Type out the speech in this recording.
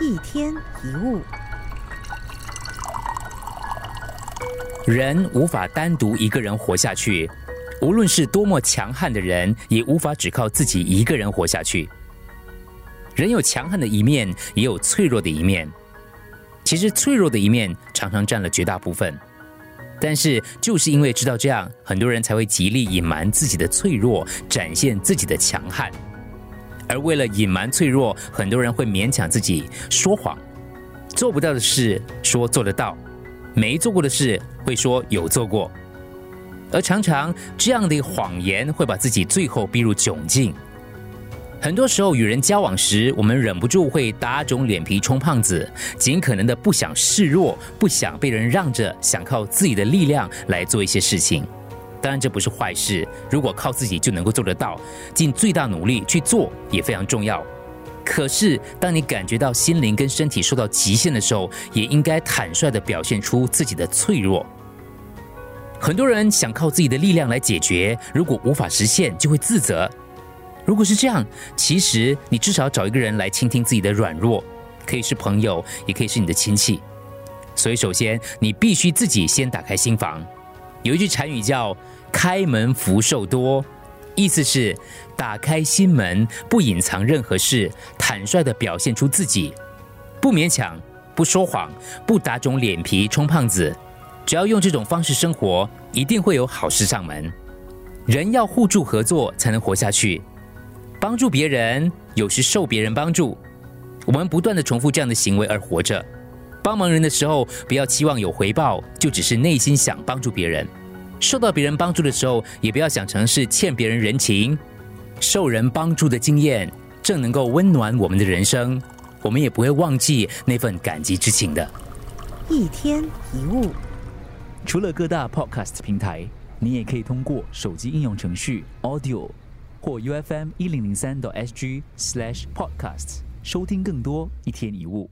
一天一物。人无法单独一个人活下去，无论是多么强悍的人，也无法只靠自己一个人活下去。人有强悍的一面，也有脆弱的一面。其实脆弱的一面常常占了绝大部分，但是就是因为知道这样，很多人才会极力隐瞒自己的脆弱，展现自己的强悍。而为了隐瞒脆弱，很多人会勉强自己说谎，做不到的事说做得到，没做过的事会说有做过。而常常这样的谎言会把自己最后逼入窘境。很多时候与人交往时，我们忍不住会打肿脸皮充胖子，尽可能的不想示弱，不想被人让着，想靠自己的力量来做一些事情。当然这不是坏事，如果靠自己就能够做得到，尽最大努力去做也非常重要。可是当你感觉到心灵跟身体受到极限的时候，也应该坦率地表现出自己的脆弱。很多人想靠自己的力量来解决，如果无法实现就会自责。如果是这样，其实你至少找一个人来倾听自己的软弱，可以是朋友，也可以是你的亲戚。所以首先你必须自己先打开心房。有一句禅语叫开门福寿多，意思是打开心门，不隐藏任何事，坦率地表现出自己，不勉强，不说谎，不打肿脸皮充胖子。只要用这种方式生活，一定会有好事上门。人要互助合作才能活下去。帮助别人，有时受别人帮助。我们不断地重复这样的行为而活着。帮忙人的时候，不要期望有回报，就只是内心想帮助别人。受到别人帮助的时候，也不要想成是欠别人人情。受人帮助的经验，正能够温暖我们的人生。我们也不会忘记那份感激之情的。一天一物。除了各大 podcast 平台，你也可以通过手机应用程序 Audio。或 UFM100.3.SG/podcasts 收听更多一天一物。